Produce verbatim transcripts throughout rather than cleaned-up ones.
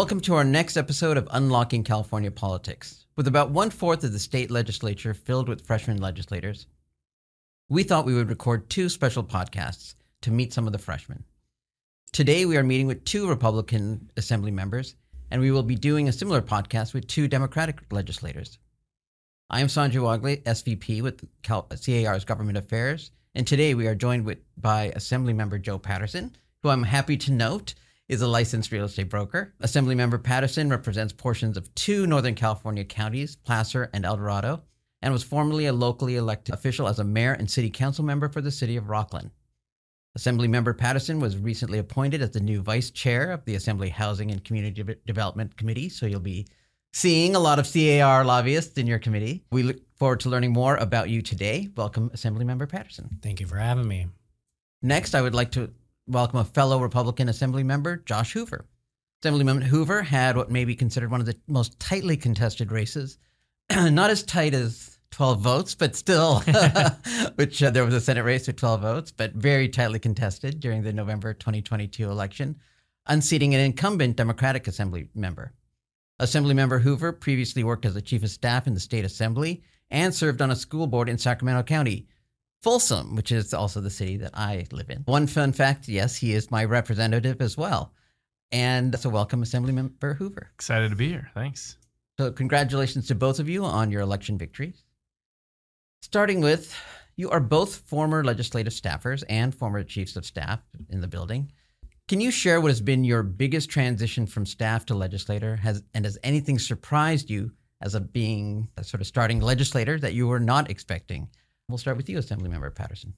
Welcome to our next episode of Unlocking California Politics. With about one-fourth of the state legislature filled with freshman legislators, we thought we would record two special podcasts to meet some of the freshmen. Today, we are meeting with two Republican Assembly members, and we will be doing a similar podcast with two Democratic legislators. I am Sanjay Wagley, S V P with C A R's Government Affairs, and today we are joined with, by Assemblymember Joe Patterson, who I'm happy to note is a licensed real estate broker. Assemblymember Patterson represents portions of two Northern California counties, Placer and El Dorado, and was formerly a locally elected official as a mayor and city council member for the city of Rocklin. Assemblymember Patterson was recently appointed as the new vice chair of the Assembly Housing and Community De- Development Committee, so you'll be seeing a lot of C A R lobbyists in your committee. We look forward to learning more about you today. Welcome, Assemblymember Patterson. Thank you for having me. Next, I would like to welcome a fellow Republican Assembly member, Josh Hoover. Assemblymember Hoover had what may be considered one of the most tightly contested races, not as tight as twelve votes, but still, which uh, there was a Senate race with twelve votes, but very tightly contested during the November twenty twenty-two election, unseating an incumbent Democratic Assembly member. Assemblymember Hoover previously worked as the chief of staff in the state assembly and served on a school board in Sacramento County, Folsom, which is also the city that I live in. One fun fact, yes, he is my representative as well. And so welcome, Assemblymember Hoover. Excited to be here. Thanks. So congratulations to both of you on your election victories. Starting with, you are both former legislative staffers and former chiefs of staff in the building. Can you share what has been your biggest transition from staff to legislator? Has, and has anything surprised you as a being a sort of starting legislator that you were not expecting? We'll start with you, Assemblymember Patterson.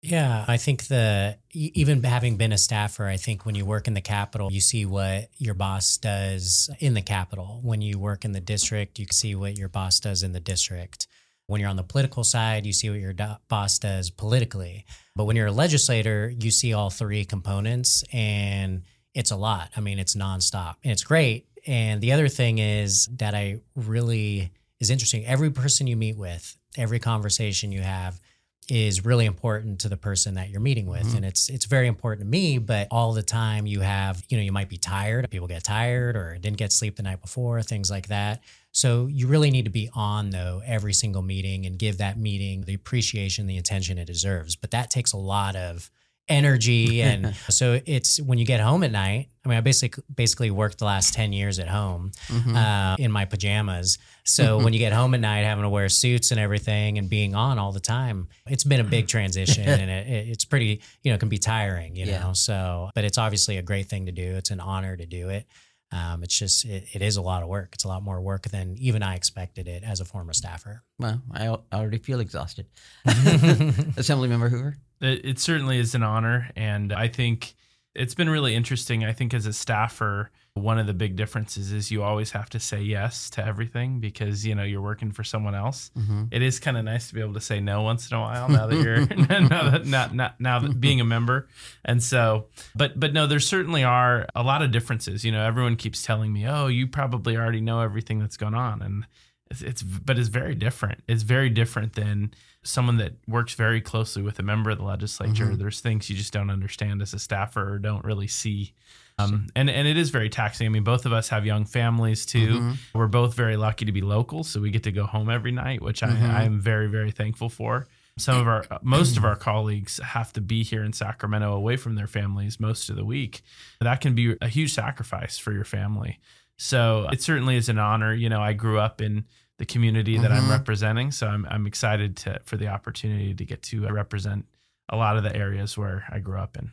Yeah, I think the even having been a staffer, I think when you work in the Capitol, you see what your boss does in the Capitol. When you work in the district, you see what your boss does in the district. When you're on the political side, you see what your do- boss does politically. But when you're a legislator, you see all three components, and it's a lot. I mean, it's nonstop, and it's great. And the other thing is that I really is interesting. Every person you meet with, every conversation you have is really important to the person that you're meeting with. Mm-hmm. And it's it's very important to me, but all the time you have, you know, you might be tired. People get tired or didn't get sleep the night before, things like that. So you really need to be on, though, every single meeting and give that meeting the appreciation, the attention it deserves. But that takes a lot of energy. And so it's when you get home at night. I mean, I basically basically worked the last ten years at home mm-hmm. uh, in my pajamas. So when you get home at night, having to wear suits and everything and being on all the time, it's been a big transition and it, it's pretty, you know, it can be tiring, you yeah. know, so, but it's obviously a great thing to do. It's an honor to do it. Um, it's just, it, it is a lot of work. It's a lot more work than even I expected it as a former staffer. Well, I, I already feel exhausted. Assemblymember Hoover. It, it certainly is an honor. And I think it's been really interesting. I think as a staffer, one of the big differences is you always have to say yes to everything because, you know, you're working for someone else. Mm-hmm. It is kind of nice to be able to say no once in a while now that you're now that not, not now that being a member. And so, but, but no, there certainly are a lot of differences. You know, everyone keeps telling me, oh, you probably already know everything that's gone on. And it's, it's but it's very different. It's very different than someone that works very closely with a member of the legislature. Mm-hmm. There's things you just don't understand as a staffer or don't really see. Um, and, and it is very taxing. I mean, both of us have young families too. Mm-hmm. We're both very lucky to be local. So we get to go home every night, which mm-hmm. I am very, very thankful for. Some of our, most of our colleagues have to be here in Sacramento away from their families most of the week. That can be a huge sacrifice for your family. So it certainly is an honor. You know, I grew up in the community that mm-hmm. I'm representing. So I'm I'm excited to, for the opportunity to get to represent a lot of the areas where I grew up in.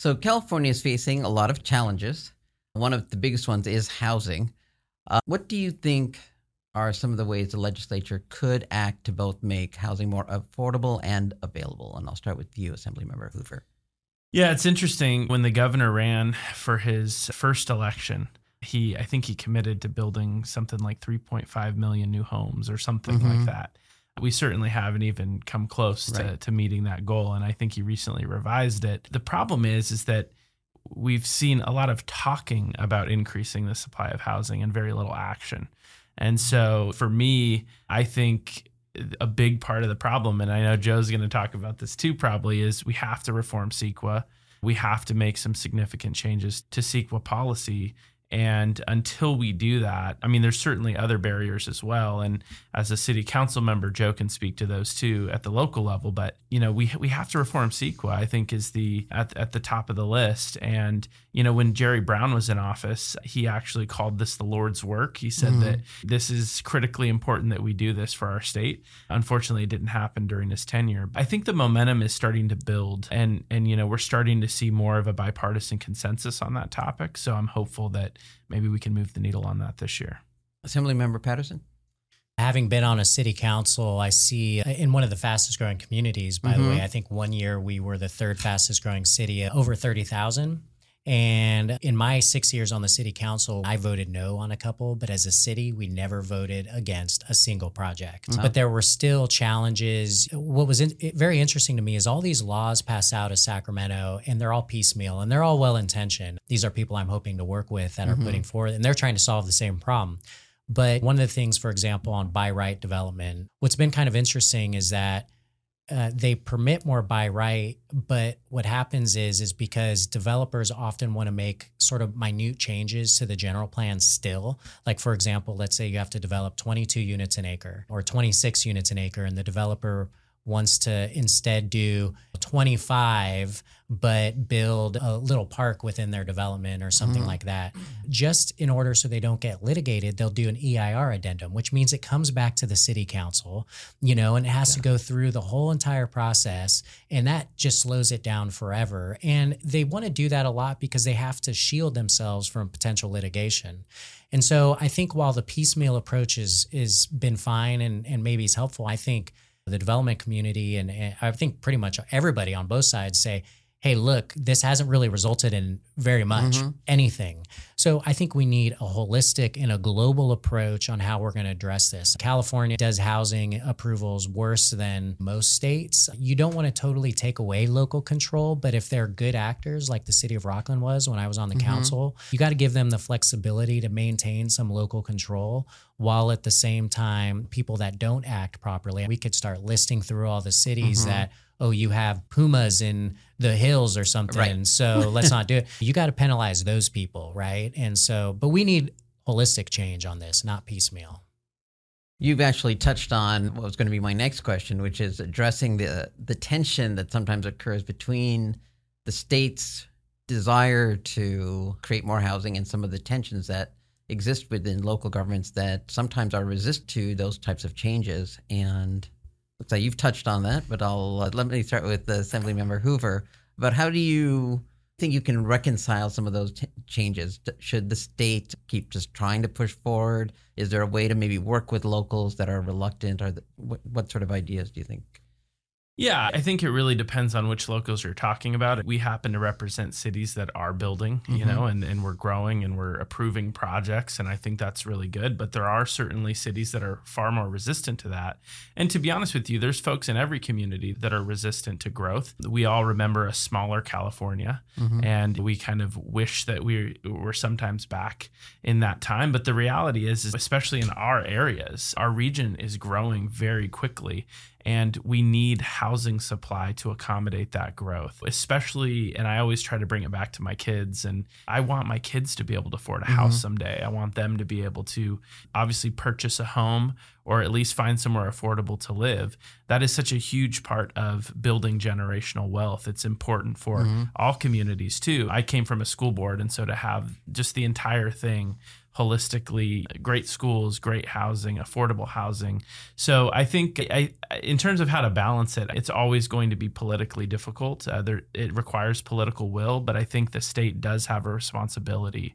So California is facing a lot of challenges. One of the biggest ones is housing. Uh, what do you think are some of the ways the legislature could act to both make housing more affordable and available? And I'll start with you, Assemblymember Hoover. Yeah, it's interesting. When the governor ran for his first election, He, I think he committed to building something like three point five million new homes or something mm-hmm. like that. We certainly haven't even come close right. to, to meeting that goal. And I think he recently revised it. The problem is, is that we've seen a lot of talking about increasing the supply of housing and very little action. And so for me, I think a big part of the problem, and I know Joe's going to talk about this too, probably is we have to reform C E Q A. We have to make some significant changes to C E Q A policy. And until we do that, I mean, there's certainly other barriers as well. And as a city council member, Joe can speak to those too at the local level. But, you know, we we have to reform CEQA, I think, is the at, at the top of the list. And, you know, when Jerry Brown was in office, he actually called this the Lord's work. He said mm-hmm. that this is critically important that we do this for our state. Unfortunately, it didn't happen during his tenure. I think the momentum is starting to build. And, and you know, we're starting to see more of a bipartisan consensus on that topic. So I'm hopeful that maybe we can move the needle on that this year. Assemblymember Patterson? Having been on a city council, I see in one of the fastest growing communities, by mm-hmm. the way, I think one year we were the third fastest growing city, over thirty thousand. And in my six years on the city council, I voted no on a couple, but as a city, we never voted against a single project. Wow. But there were still challenges. What was in, it, very interesting to me is all these laws pass out of Sacramento, and they're all piecemeal, and they're all well-intentioned. These are people I'm hoping to work with that mm-hmm. are putting forward, and they're trying to solve the same problem. But one of the things, for example, on by right development, what's been kind of interesting is that Uh, they permit more by right, but what happens is is because developers often want to make sort of minute changes to the general plan still. Like, for example, let's say you have to develop twenty-two units an acre or twenty-six units an acre, and the developer wants to instead do twenty-five, but build a little park within their development or something mm-hmm. like that. Just in order so they don't get litigated, they'll do an E I R addendum, which means it comes back to the city council, you know, and it has yeah. to go through the whole entire process. And that just slows it down forever. And they want to do that a lot because they have to shield themselves from potential litigation. And so I think while the piecemeal approach is, is been fine and, and maybe is helpful, I think the development community, and, and I think pretty much everybody on both sides say, hey, look, this hasn't really resulted in very much mm-hmm. anything. So I think we need a holistic and a global approach on how we're going to address this. California does housing approvals worse than most states. You don't want to totally take away local control, but if they're good actors like the city of Rocklin was when I was on the mm-hmm. council, you got to give them the flexibility to maintain some local control, while at the same time, people that don't act properly, we could start listing through all the cities mm-hmm. that, oh, you have pumas in the hills or something, right. so let's not do it. You got to penalize those people, right? And so, but we need holistic change on this, not piecemeal. You've actually touched on what was going to be my next question, which is addressing the the tension that sometimes occurs between the state's desire to create more housing and some of the tensions that exist within local governments that sometimes are resist to those types of changes. And so you've touched on that, but I'll uh, let me start with the Assemblymember Hoover. But how do you think you can reconcile some of those t- changes? Should the state keep just trying to push forward? Is there a way to maybe work with locals that are reluctant? Or the, what, what sort of ideas do you think? Yeah, I think it really depends on which locals you're talking about. We happen to represent cities that are building, you mm-hmm. know, and, and we're growing and we're approving projects. And I think that's really good. But there are certainly cities that are far more resistant to that. And to be honest with you, there's folks in every community that are resistant to growth. We all remember a smaller California, mm-hmm. and we kind of wish that we were sometimes back in that time. But the reality is, is especially in our areas, our region is growing very quickly. And we need housing supply to accommodate that growth, especially, and I always try to bring it back to my kids. And I want my kids to be able to afford a mm-hmm. house someday. I want them to be able to obviously purchase a home or at least find somewhere affordable to live. That is such a huge part of building generational wealth. It's important for mm-hmm. all communities too. I came from a school board, and so to have just the entire thing holistically, great schools, great housing, affordable housing. So I think I, in terms of how to balance it, it's always going to be politically difficult. Uh, there, it requires political will, but I think the state does have a responsibility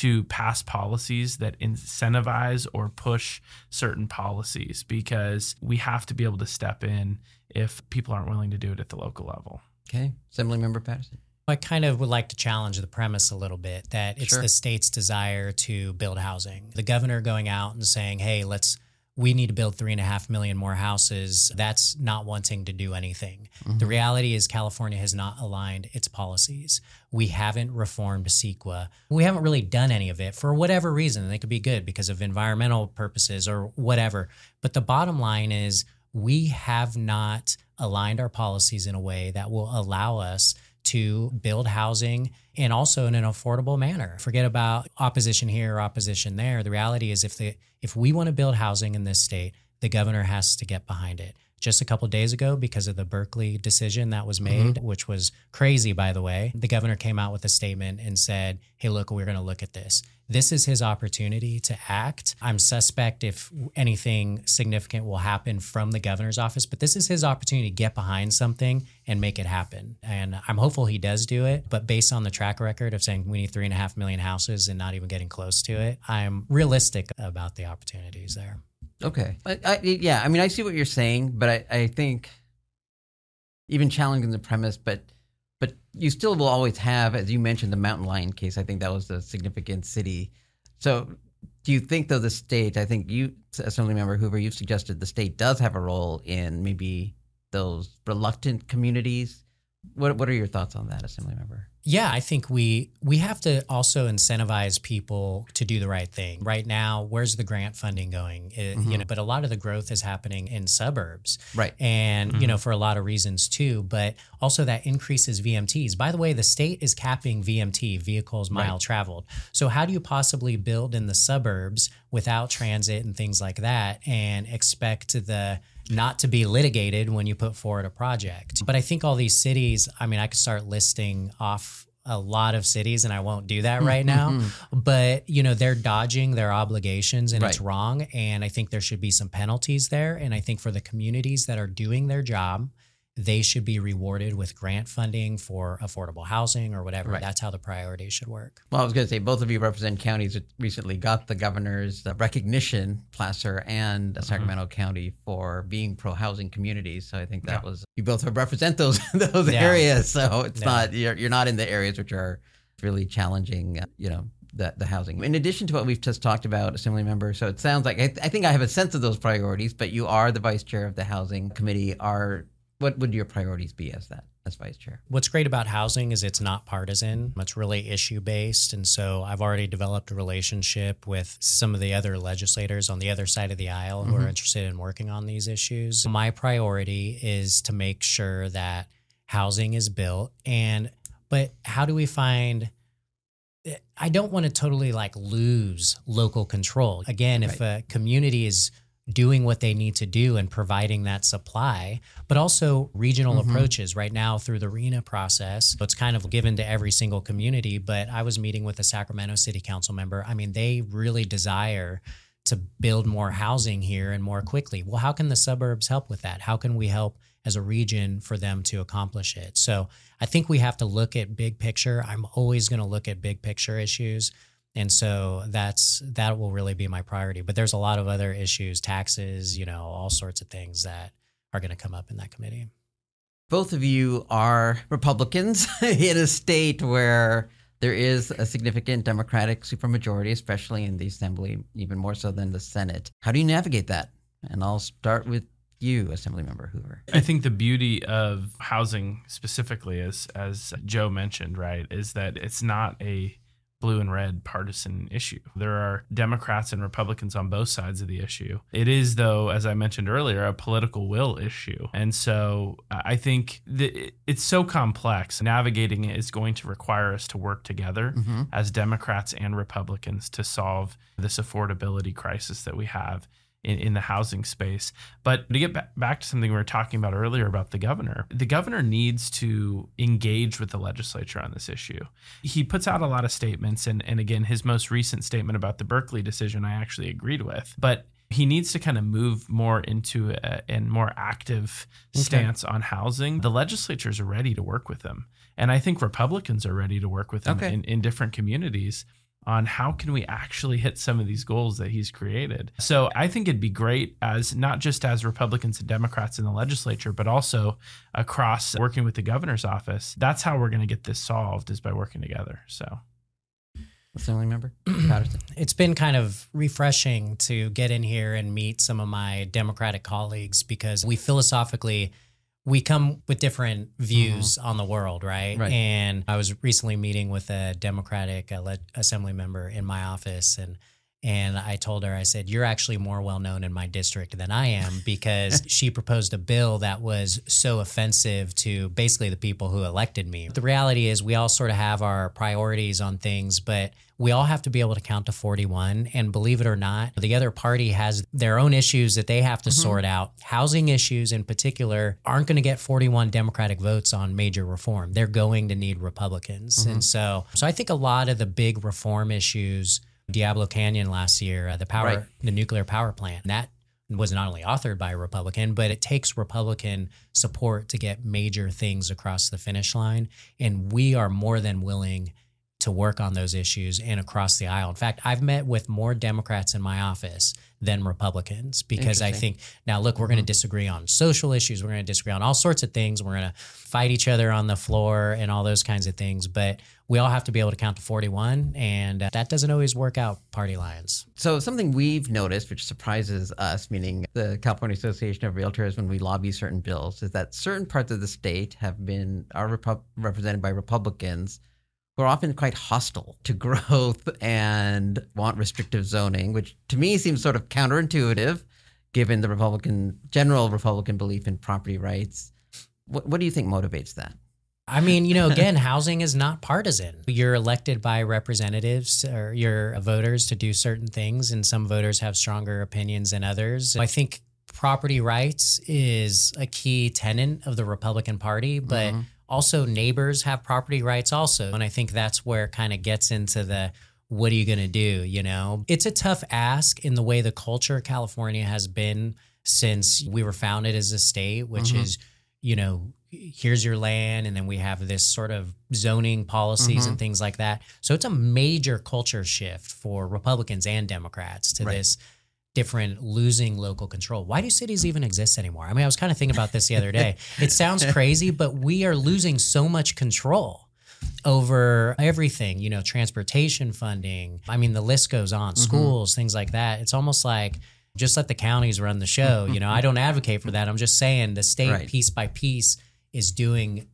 to pass policies that incentivize or push certain policies, because we have to be able to step in if people aren't willing to do it at the local level. Okay. Assemblymember Patterson. I kind of would like to challenge the premise a little bit that it's sure. the state's desire to build housing. The governor going out and saying, hey, let's, we need to build three and a half million more houses. That's not wanting to do anything. Mm-hmm. The reality is California has not aligned its policies. We haven't reformed CEQA. We haven't really done any of it for whatever reason. They could be good because of environmental purposes or whatever. But the bottom line is we have not aligned our policies in a way that will allow us to build housing and also in an affordable manner. Forget about opposition here or opposition there. The reality is if the if we want to build housing in this state, the governor has to get behind it. Just a couple of days ago, because of the Berkeley decision that was made, mm-hmm. which was crazy, by the way, the governor came out with a statement and said, hey, look, we're going to look at this. This is his opportunity to act. I'm suspect if anything significant will happen from the governor's office, but this is his opportunity to get behind something and make it happen. And I'm hopeful he does do it, but based on the track record of saying we need three and a half million houses and not even getting close to it, I'm realistic about the opportunities there. Okay. I, I, yeah, I mean, I see what you're saying, but I, I think even challenging the premise, but but you still will always have, as you mentioned, the mountain lion case. I think that was a significant city. So do you think, though, the state, I think you, Assemblymember Hoover, you've suggested the state does have a role in maybe those reluctant communities. What what are your thoughts on that, Assemblymember? Yeah, I think we we have to also incentivize people to do the right thing. Right now, where's the grant funding going? It, mm-hmm. you know, but a lot of the growth is happening in suburbs. Right. And, mm-hmm. you know, for a lot of reasons too, but also that increases V M Ts. By the way, the state is capping V M T, vehicles mile right. traveled. So how do you possibly build in the suburbs without transit and things like that and expect the not to be litigated when you put forward a project? But I think all these cities, I mean, I could start listing off a lot of cities and I won't do that right now, but you know, they're dodging their obligations and right. it's wrong. And I think there should be some penalties there. And I think for the communities that are doing their job, they should be rewarded with grant funding for affordable housing or whatever. Right. That's how the priority should work. Well, I was going to say, both of you represent counties that recently got the governor's recognition, Placer and mm-hmm. Sacramento County, for being pro-housing communities. So I think that yeah. was, you both represent those those yeah. areas. So it's yeah. not, you're, you're not in the areas which are really challenging, you know, the, the housing. In addition to what we've just talked about, Assemblymember, so it sounds like, I, th- I think I have a sense of those priorities, but you are the vice chair of the housing committee. Are What would your priorities be as that, as vice chair? What's great about housing is it's not partisan. It's really issue-based. And so I've already developed a relationship with some of the other legislators on the other side of the aisle mm-hmm. who are interested in working on these issues. My priority is to make sure that housing is built. And, but how do we find... I don't want to totally like lose local control. Again, right. if a community is doing what they need to do and providing that supply, but also regional mm-hmm. approaches. Right now through the R H N A process, it's kind of given to every single community, but I was meeting with a Sacramento City Council member. I mean, they really desire to build more housing here and more quickly. Well, how can the suburbs help with that? How can we help as a region for them to accomplish it? So I think we have to look at big picture. I'm always going to look at big picture issues. And so that's, that will really be my priority. But there's a lot of other issues, taxes, you know, all sorts of things that are going to come up in that committee. Both of you are Republicans in a state where there is a significant Democratic supermajority, especially in the Assembly, even more so than the Senate. How do you navigate that? And I'll start with you, Assemblymember Hoover. I think the beauty of housing specifically is, as Joe mentioned, right, is that it's not a blue and red partisan issue. There are Democrats and Republicans on both sides of the issue. It is, though, as I mentioned earlier, a political will issue. And so I think the, it's so complex. Navigating it is going to require us to work together mm-hmm. as Democrats and Republicans to solve this affordability crisis that we have in, in the housing space. But to get ba- back to something we were talking about earlier about the governor, the governor needs to engage with the legislature on this issue. He puts out a lot of statements. And, and again, his most recent statement about the Berkeley decision, I actually agreed with. But he needs to kind of move more into a, a more active okay. stance on housing. The legislature is ready to work with him. And I think Republicans are ready to work with him okay. in, in different communities on how can we actually hit some of these goals that he's created. So I think it'd be great as not just as Republicans and Democrats in the legislature, but also across working with the governor's office. That's how we're going to get this solved, is by working together. So. Assemblymember Patterson. It's been kind of refreshing to get in here and meet some of my Democratic colleagues, because we philosophically we come with different views mm-hmm. on the world, right? right? And I was recently meeting with a Democratic assembly member in my office, and And I told her, I said, you're actually more well-known in my district than I am, because she proposed a bill that was so offensive to basically the people who elected me. The reality is we all sort of have our priorities on things, but we all have to be able to count to forty-one. And believe it or not, the other party has their own issues that they have to mm-hmm. sort out. Housing issues in particular aren't going to get forty-one Democratic votes on major reform. They're going to need Republicans. Mm-hmm. And so, so I think a lot of the big reform issues, Diablo Canyon last year, uh, the power, right. the nuclear power plant. That was not only authored by a Republican, but it takes Republican support to get major things across the finish line. And we are more than willing to work on those issues and across the aisle. In fact, I've met with more Democrats in my office than Republicans, because I think, now look, we're mm-hmm. going to disagree on social issues. We're going to disagree on all sorts of things. We're going to fight each other on the floor and all those kinds of things. But we all have to be able to count to forty-one, and that doesn't always work out party lines. So something we've noticed, which surprises us, meaning the California Association of Realtors, when we lobby certain bills, is that certain parts of the state have been are rep- represented by Republicans. We're often quite hostile to growth and want restrictive zoning, which to me seems sort of counterintuitive given the Republican, general Republican belief in property rights. What, what do you think motivates that? I mean, you know, again, housing is not partisan. You're elected by representatives or your voters to do certain things, and some voters have stronger opinions than others. I think property rights is a key tenet of the Republican Party, but mm-hmm. also, neighbors have property rights also. And I think that's where it kind of gets into the, what are you going to do? You know, it's a tough ask in the way the culture of California has been since we were founded as a state, which mm-hmm. is, you know, here's your land. And then we have this sort of zoning policies mm-hmm. and things like that. So it's a major culture shift for Republicans and Democrats to right. this different losing local control. Why do cities even exist anymore? I mean, I was kind of thinking about this the other day. It sounds crazy, but we are losing so much control over everything, you know, transportation funding. I mean, the list goes on, mm-hmm. schools, things like that. It's almost like just let the counties run the show. You know, I don't advocate for that. I'm just saying the state right. piece by piece is doing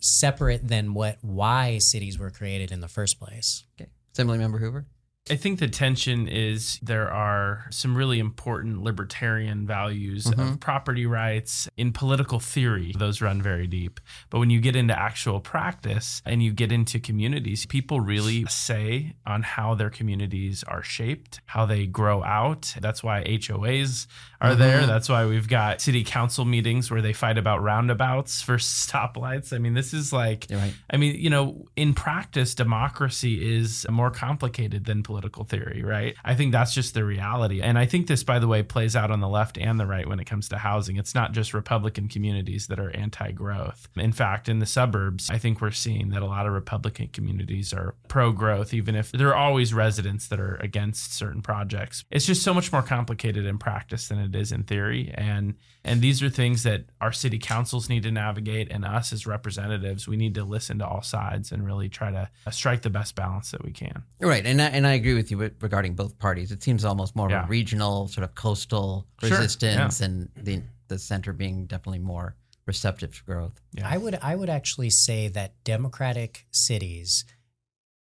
separate than what, why cities were created in the first place. Okay. Assemblymember Hoover? I think the tension is there are some really important libertarian values mm-hmm. of property rights in political theory. Those run very deep. But when you get into actual practice and you get into communities, people really say on how their communities are shaped, how they grow out. That's why H O As are mm-hmm. there. That's why we've got city council meetings where they fight about roundabouts versus stoplights. I mean, this is like, right. I mean, you know, in practice, democracy is more complicated than politics. Political theory, right? I think that's just the reality. And I think this, by the way, plays out on the left and the right when it comes to housing. It's not just Republican communities that are anti-growth. In fact, in the suburbs, I think we're seeing that a lot of Republican communities are pro-growth, even if there are always residents that are against certain projects. It's just so much more complicated in practice than it is in theory. And and these are things that our city councils need to navigate, and us as representatives, we need to listen to all sides and really try to strike the best balance that we can. Right. And I, and I agree with you regarding both parties. It seems almost more yeah. of a regional sort of coastal sure. resistance yeah. and the the center being definitely more receptive to growth. Yeah. I would I would actually say that Democratic cities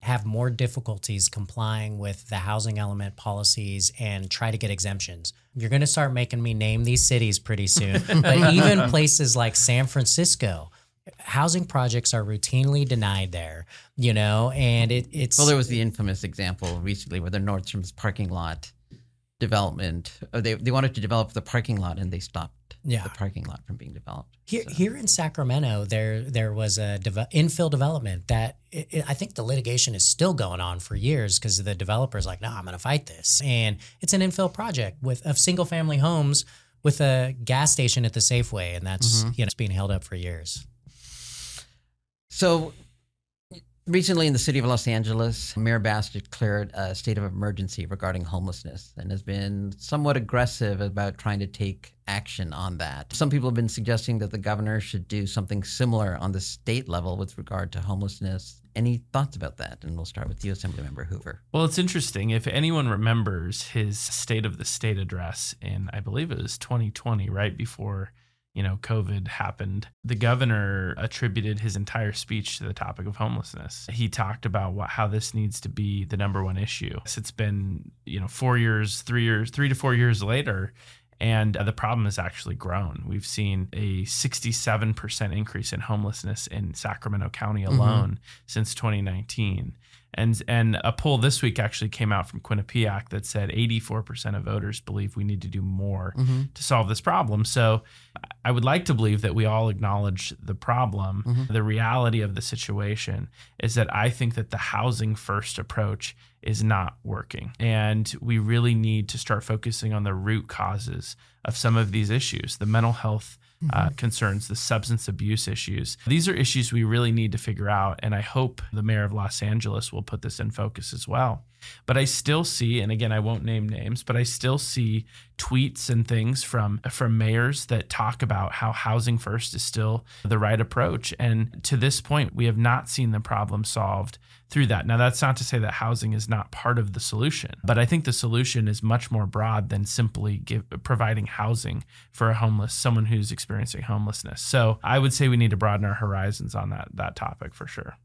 have more difficulties complying with the housing element policies and try to get exemptions. You're going to start making me name these cities pretty soon. But even places like San Francisco, housing projects are routinely denied there, you know, and it, it's... Well, there was the infamous example recently where the Nordstrom's parking lot development, they they wanted to develop the parking lot and they stopped yeah. the parking lot from being developed. Here so. here in Sacramento, there there was a dev- infill development that it, it, I think the litigation is still going on for years because the developer's like, no, I'm going to fight this. And it's an infill project with of single family homes with a gas station at the Safeway. And that's, mm-hmm. you know, it's being held up for years. So recently in the city of Los Angeles, Mayor Bass declared a state of emergency regarding homelessness and has been somewhat aggressive about trying to take action on that. Some people have been suggesting that the governor should do something similar on the state level with regard to homelessness. Any thoughts about that? And we'll start with you, Assemblymember Hoover. Well, it's interesting. If anyone remembers his State of the State address in, I believe it was twenty twenty, right before you know, COVID happened, the governor attributed his entire speech to the topic of homelessness. He talked about what, how this needs to be the number one issue. It's been, you know, four years, three years, three to four years later, and the problem has actually grown. We've seen a sixty-seven percent increase in homelessness in Sacramento County alone mm-hmm. since twenty nineteen. And and a poll this week actually came out from Quinnipiac that said eighty-four percent of voters believe we need to do more mm-hmm. to solve this problem. So I would like to believe that we all acknowledge the problem. Mm-hmm. The reality of the situation is that I think that the housing first approach is not working. And we really need to start focusing on the root causes of some of these issues, the mental health mm-hmm. uh, concerns, the substance abuse issues. These are issues we really need to figure out. And I hope the mayor of Los Angeles will put this in focus as well. But I still see, and again, I won't name names, but I still see tweets and things from, from mayors that talk about how housing first is still the right approach. And to this point, we have not seen the problem solved through that. Now, that's not to say that housing is not part of the solution, but I think the solution is much more broad than simply give, providing housing for a homeless, someone who's experiencing homelessness. So I would say we need to broaden our horizons on that, that topic for sure.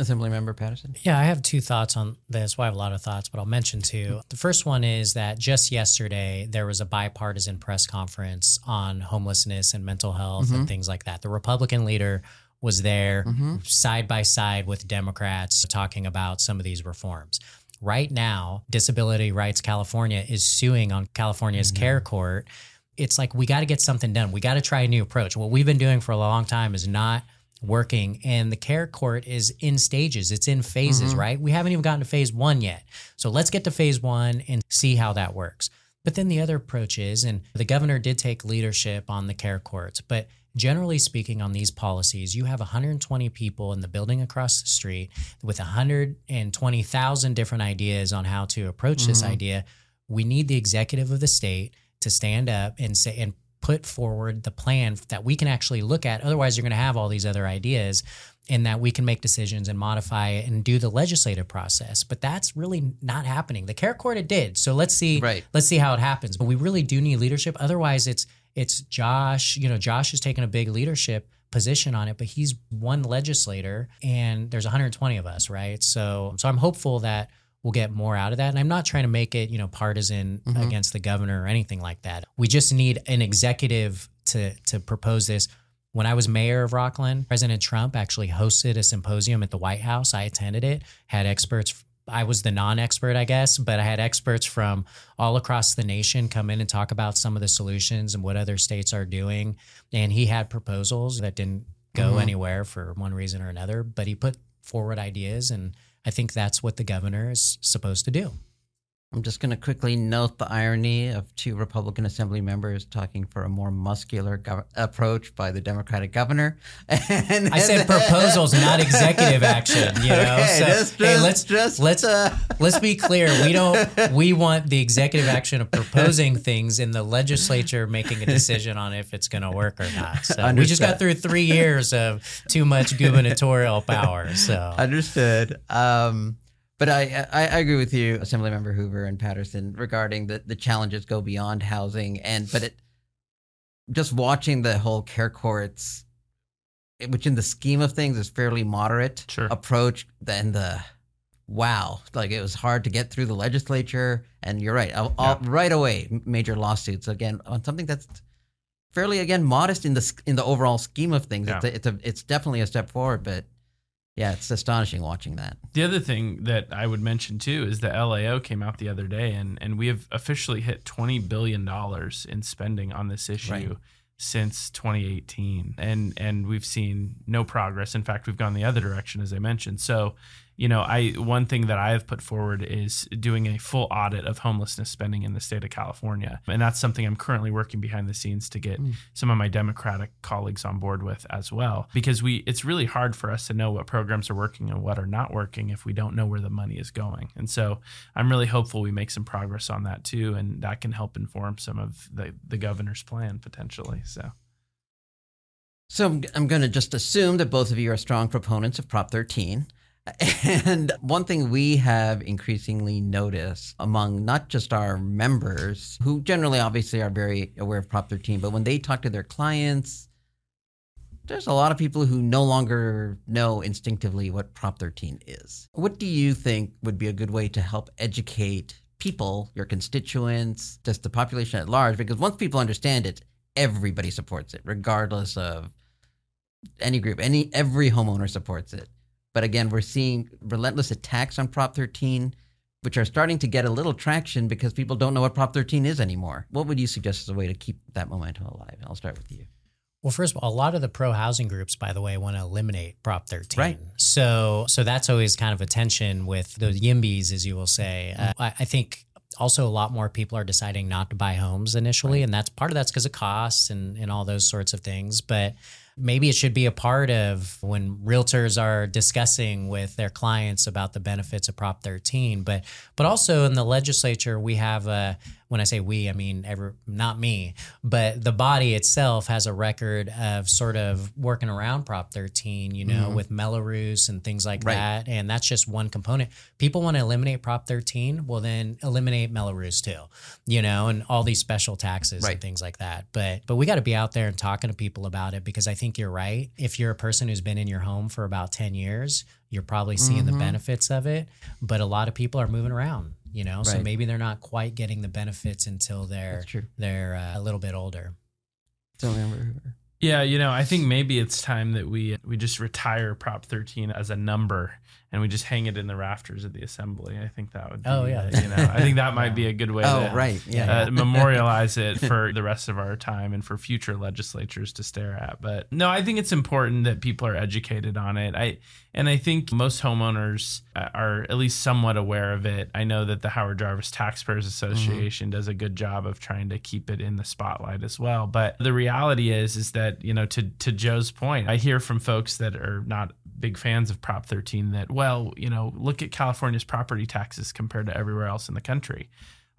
Assemblymember Patterson? Yeah, I have two thoughts on this. Well, I have a lot of thoughts, but I'll mention two. The first one is that just yesterday, there was a bipartisan press conference on homelessness and mental health mm-hmm. and things like that. The Republican leader was there mm-hmm. side by side with Democrats talking about some of these reforms. Right now, Disability Rights California is suing on California's mm-hmm. CARE Court. It's like, we got to get something done. We got to try a new approach. What we've been doing for a long time is not working, and the CARE Court is in stages. It's in phases, mm-hmm. right? We haven't even gotten to phase one yet. So let's get to phase one and see how that works. But then the other approach is, and the governor did take leadership on the CARE Courts, but generally speaking on these policies, you have one hundred twenty people in the building across the street with one hundred twenty thousand different ideas on how to approach mm-hmm. this idea. We need the executive of the state to stand up and say, and put forward the plan that we can actually look at. Otherwise, you're going to have all these other ideas, and that we can make decisions and modify it and do the legislative process. But that's really not happening. The CARE Court, it did. So let's see, right. let's see how it happens. But we really do need leadership. Otherwise, it's it's Josh. You know, Josh has taken a big leadership position on it, but he's one legislator, and there's one hundred twenty of us, right? So, so I'm hopeful that we'll get more out of that. And I'm not trying to make it, you know, partisan mm-hmm. against the governor or anything like that. We just need an executive to to propose this. When I was mayor of Rocklin, President Trump actually hosted a symposium at the White House. I attended it, had experts. I was the non-expert, I guess, but I had experts from all across the nation come in and talk about some of the solutions and what other states are doing. And he had proposals that didn't go mm-hmm. anywhere for one reason or another, but he put forward ideas, and I think that's what the governor is supposed to do. I'm just going to quickly note the irony of two Republican Assembly members talking for a more muscular gov- approach by the Democratic governor. And, I said proposals, not executive action. You know, okay, so just, hey, let's just, let's uh... let's be clear. We don't. We want the executive action of proposing things and the legislature making a decision on if it's going to work or not. So Understood. We just got through three years of too much gubernatorial power. So Understood. Um, But I, I I agree with you, Assemblymember Hoover and Patterson, regarding the, the challenges go beyond housing. And but it, just watching the whole CARE Courts, which in the scheme of things is fairly moderate sure. approach, then the wow, like it was hard to get through the legislature. And you're right, all, yeah. all, right away, major lawsuits again on something that's fairly again modest in the in the overall scheme of things. Yeah. It's a, it's a, it's definitely a step forward, but. Yeah, it's astonishing watching that. The other thing that I would mention, too, is the L A O came out the other day, and, and we have officially hit twenty billion dollars in spending on this issue right. since twenty eighteen. And and we've seen no progress. In fact, we've gone the other direction, as I mentioned. So, you know, I one thing that I have put forward is doing a full audit of homelessness spending in the state of California. And that's something I'm currently working behind the scenes to get mm. some of my Democratic colleagues on board with as well, because we it's really hard for us to know what programs are working and what are not working if we don't know where the money is going. And so I'm really hopeful we make some progress on that, too. And that can help inform some of the, the governor's plan potentially. So. So I'm, I'm going to just assume that both of you are strong proponents of Prop thirteen. And one thing we have increasingly noticed among not just our members, who generally obviously are very aware of Prop thirteen, but when they talk to their clients, there's a lot of people who no longer know instinctively what Prop thirteen is. What do you think would be a good way to help educate people, your constituents, just the population at large? Because once people understand it, everybody supports it, regardless of any group. Any, every homeowner supports it. But again, we're seeing relentless attacks on Prop thirteen, which are starting to get a little traction because people don't know what Prop thirteen is anymore. What would you suggest as a way to keep that momentum alive? I'll start with you. Well, first of all, a lot of the pro-housing groups, by the way, want to eliminate Prop thirteen. Right. So so that's always kind of a tension with those YIMBYs, as you will say. Uh, I, I think also a lot more people are deciding not to buy homes initially, right. And that's part of that's because of costs and, and all those sorts of things. But maybe it should be a part of when realtors are discussing with their clients about the benefits of Prop thirteen. But but also in the legislature, we have a, when I say we, I mean, every, not me, but the body itself has a record of sort of working around Prop thirteen, you know, mm-hmm. with Mello-Roos and things like right. that. And that's just one component. People want to eliminate Prop thirteen. Well, then eliminate Mello-Roos too, you know, and all these special taxes right. and things like that. But, but we got to be out there and talking to people about it, because I think I think you're right. If you're a person who's been in your home for about ten years, you're probably seeing mm-hmm. the benefits of it, but a lot of people are moving around, you know, right. so maybe they're not quite getting the benefits until they're they're uh, a little bit older. Yeah, you know, I think maybe it's time that we we just retire Prop thirteen as a number and we just hang it in the rafters of the assembly. I think that would be, oh, yeah. uh, you know, I think that might be a good way oh, to right. yeah, uh, yeah. memorialize it for the rest of our time and for future legislatures to stare at. But no, I think it's important that people are educated on it. I And I think most homeowners are at least somewhat aware of it. I know that the Howard Jarvis Taxpayers Association mm-hmm. does a good job of trying to keep it in the spotlight as well. But the reality is, is that, you know, to, to Joe's point, I hear from folks that are not big fans of Prop thirteen that, well, you know, look at California's property taxes compared to everywhere else in the country.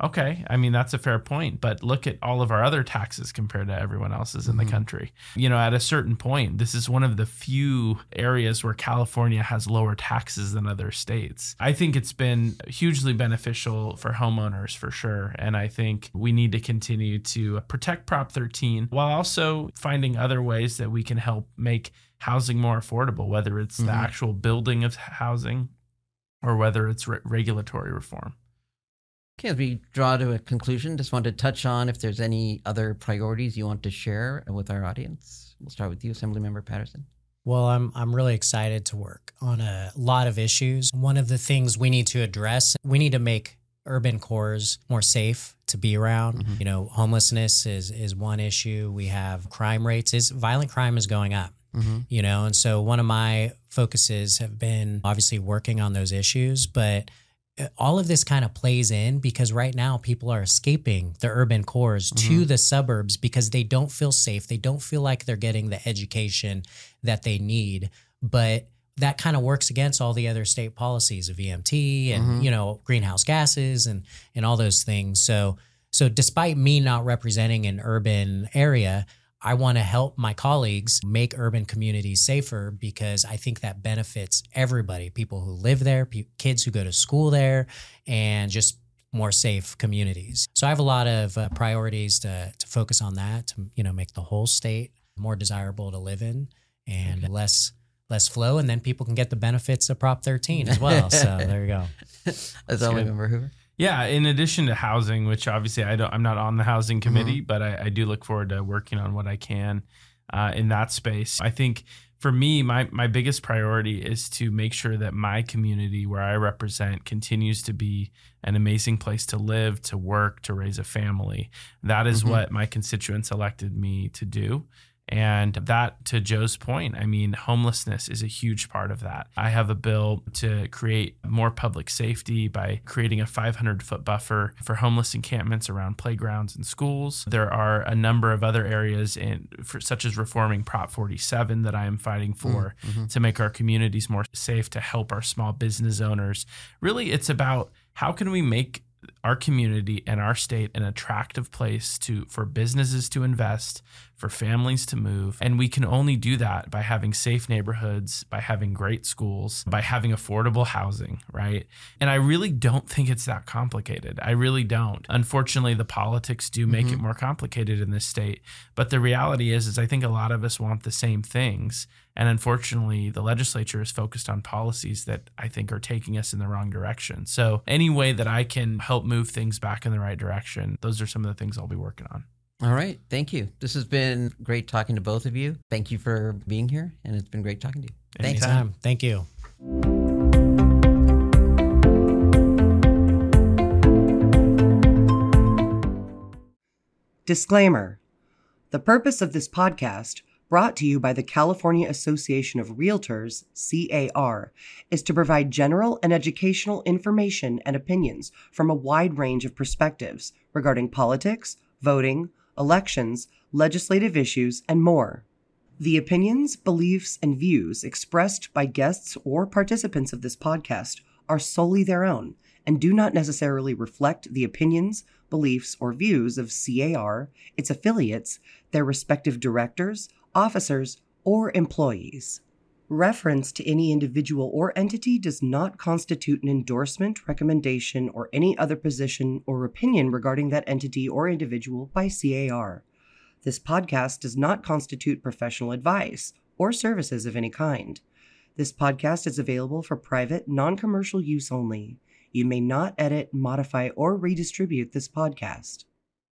Okay, I mean, that's a fair point, but look at all of our other taxes compared to everyone else's in mm-hmm. the country. You know, at a certain point, this is one of the few areas where California has lower taxes than other states. I think it's been hugely beneficial for homeowners for sure. And I think we need to continue to protect Prop thirteen while also finding other ways that we can help make housing more affordable, whether it's mm-hmm. the actual building of housing or whether it's re- regulatory reform. Okay, as we draw to a conclusion, just want to touch on if there's any other priorities you want to share with our audience. We'll start with you, Assemblymember Patterson. Well, I'm I'm really excited to work on a lot of issues. One of the things we need to address, we need to make urban cores more safe to be around. Mm-hmm. You know, homelessness is is one issue. We have crime rates. Is violent crime is going up. Mm-hmm. You know, and so one of my focuses have been obviously working on those issues, but all of this kind of plays in because right now people are escaping the urban cores mm-hmm. to the suburbs because they don't feel safe. They don't feel like they're getting the education that they need. But that kind of works against all the other state policies of E M T and, mm-hmm. you know, greenhouse gases and, and all those things. So, so despite me not representing an urban area, I want to help my colleagues make urban communities safer because I think that benefits everybody, people who live there, pe- kids who go to school there, and just more safe communities. So I have a lot of uh, priorities to, to focus on that, to, you know, make the whole state more desirable to live in and okay. less less flow, and then people can get the benefits of Prop thirteen as well. So there you go. That's, That's all I remember, Hoover. Yeah, in addition to housing, which obviously I don't, I'm not on the housing committee, mm-hmm. but I, I do look forward to working on what I can uh, in that space. I think for me, my, my biggest priority is to make sure that my community where I represent continues to be an amazing place to live, to work, to raise a family. That is mm-hmm. what my constituents elected me to do. And that, to Joe's point, I mean, homelessness is a huge part of that. I have a bill to create more public safety by creating a five hundred foot buffer for homeless encampments around playgrounds and schools. There are a number of other areas, in, for, such as reforming Prop forty-seven that I am fighting for mm-hmm. to make our communities more safe, to help our small business owners. Really, it's about how can we make our community and our state an attractive place to for businesses to invest, for families to move. And we can only do that by having safe neighborhoods, by having great schools, by having affordable housing, right? And I really don't think it's that complicated. I really don't. Unfortunately, the politics do make mm-hmm. it more complicated in this state. But the reality is, is I think a lot of us want the same things. And unfortunately, the legislature is focused on policies that I think are taking us in the wrong direction. So any way that I can help move things back in the right direction, those are some of the things I'll be working on. All right. Thank you. This has been great talking to both of you. Thank you for being here. And it's been great talking to you. Thanks. Anytime. Thank you. Disclaimer. The purpose of this podcast, brought to you by the California Association of Realtors, C A R, is to provide general and educational information and opinions from a wide range of perspectives regarding politics, voting, elections, legislative issues, and more. The opinions, beliefs, and views expressed by guests or participants of this podcast are solely their own and do not necessarily reflect the opinions, beliefs, or views of C A R, its affiliates, their respective directors, officers, or employees. Reference to any individual or entity does not constitute an endorsement, recommendation, or any other position or opinion regarding that entity or individual by C A R. This podcast does not constitute professional advice or services of any kind. This podcast is available for private, non-commercial use only. You may not edit, modify, or redistribute this podcast.